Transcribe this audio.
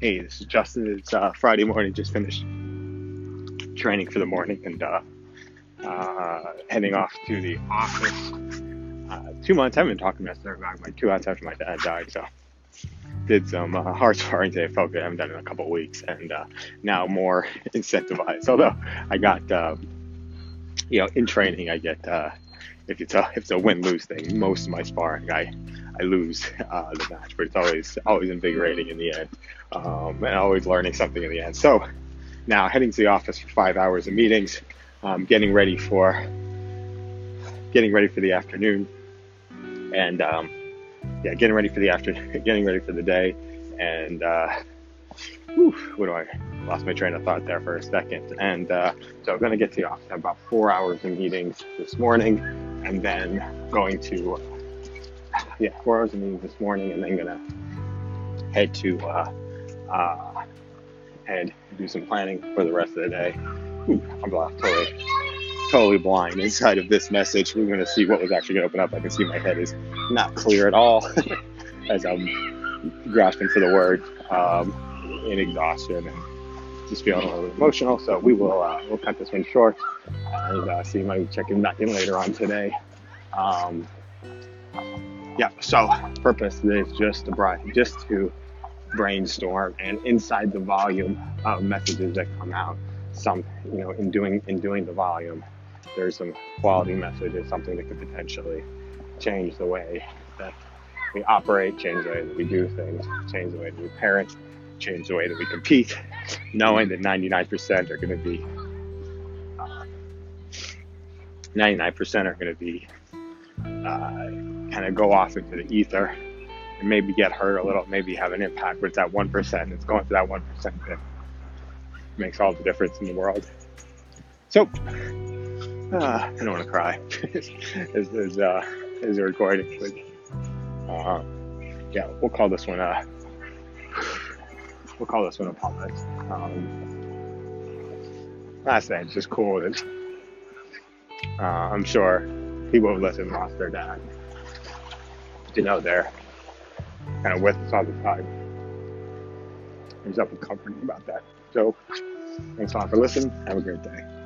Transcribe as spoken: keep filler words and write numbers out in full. Hey, this is Justin. It's uh, Friday morning. Just finished training for the morning and uh, uh, heading off to the office. Uh, two months. I haven't been talking to Mister Mac. My two months after my dad died, so did some uh, hard sparring today. Felt good. I haven't done it in a couple of weeks, and uh, now more incentivized. Although I got, uh, you know, in training I get uh, if it's a if it's a win lose thing. Most of my sparring I. I lose uh, the match, but it's always always invigorating in the end, um, and always learning something in the end. So now heading to the office for five hours of meetings, um, getting ready for getting ready for the afternoon, and um, yeah, getting ready for the afternoon, getting ready for the day, and uh, whew, what do I lost my train of thought there for a second, and uh, so I'm gonna get to the office. I have about four hours of meetings this morning, and then going to. Uh, Yeah, four hours of meetings this morning, and then gonna head to uh, uh, and do some planning for the rest of the day. Ooh, I'm totally, totally blind inside of this message. We're gonna see what was actually gonna open up. I can see my head is not clear at all as I'm grasping for the word um, in exhaustion and just feeling a little emotional. So we will uh, we'll cut this one short and uh, see. Maybe check in back in later on today. Um, Yeah, so purpose is just to, bri- just to brainstorm, and inside the volume of messages that come out, some you know, in doing in doing the volume, there's some quality messages, something that could potentially change the way that we operate, change the way that we do things, change the way that we parent, change the way that we compete, knowing that ninety-nine percent are going to be uh, ninety-nine percent are going to be. Uh, kind of go off into the ether and maybe get hurt a little, maybe have an impact, but it's that one percent. It's going to that one percent that makes all the difference in the world. So, uh, I don't want to cry. This is uh, a recording. But, uh, yeah, we'll call this one a, we'll call this one a pause. Um, last thing, it's just cool that uh, I'm sure people have listened lost their dad. You know, they're kind of with us all the time. There's nothing comforting about that. So, thanks a lot for listening. Have a great day.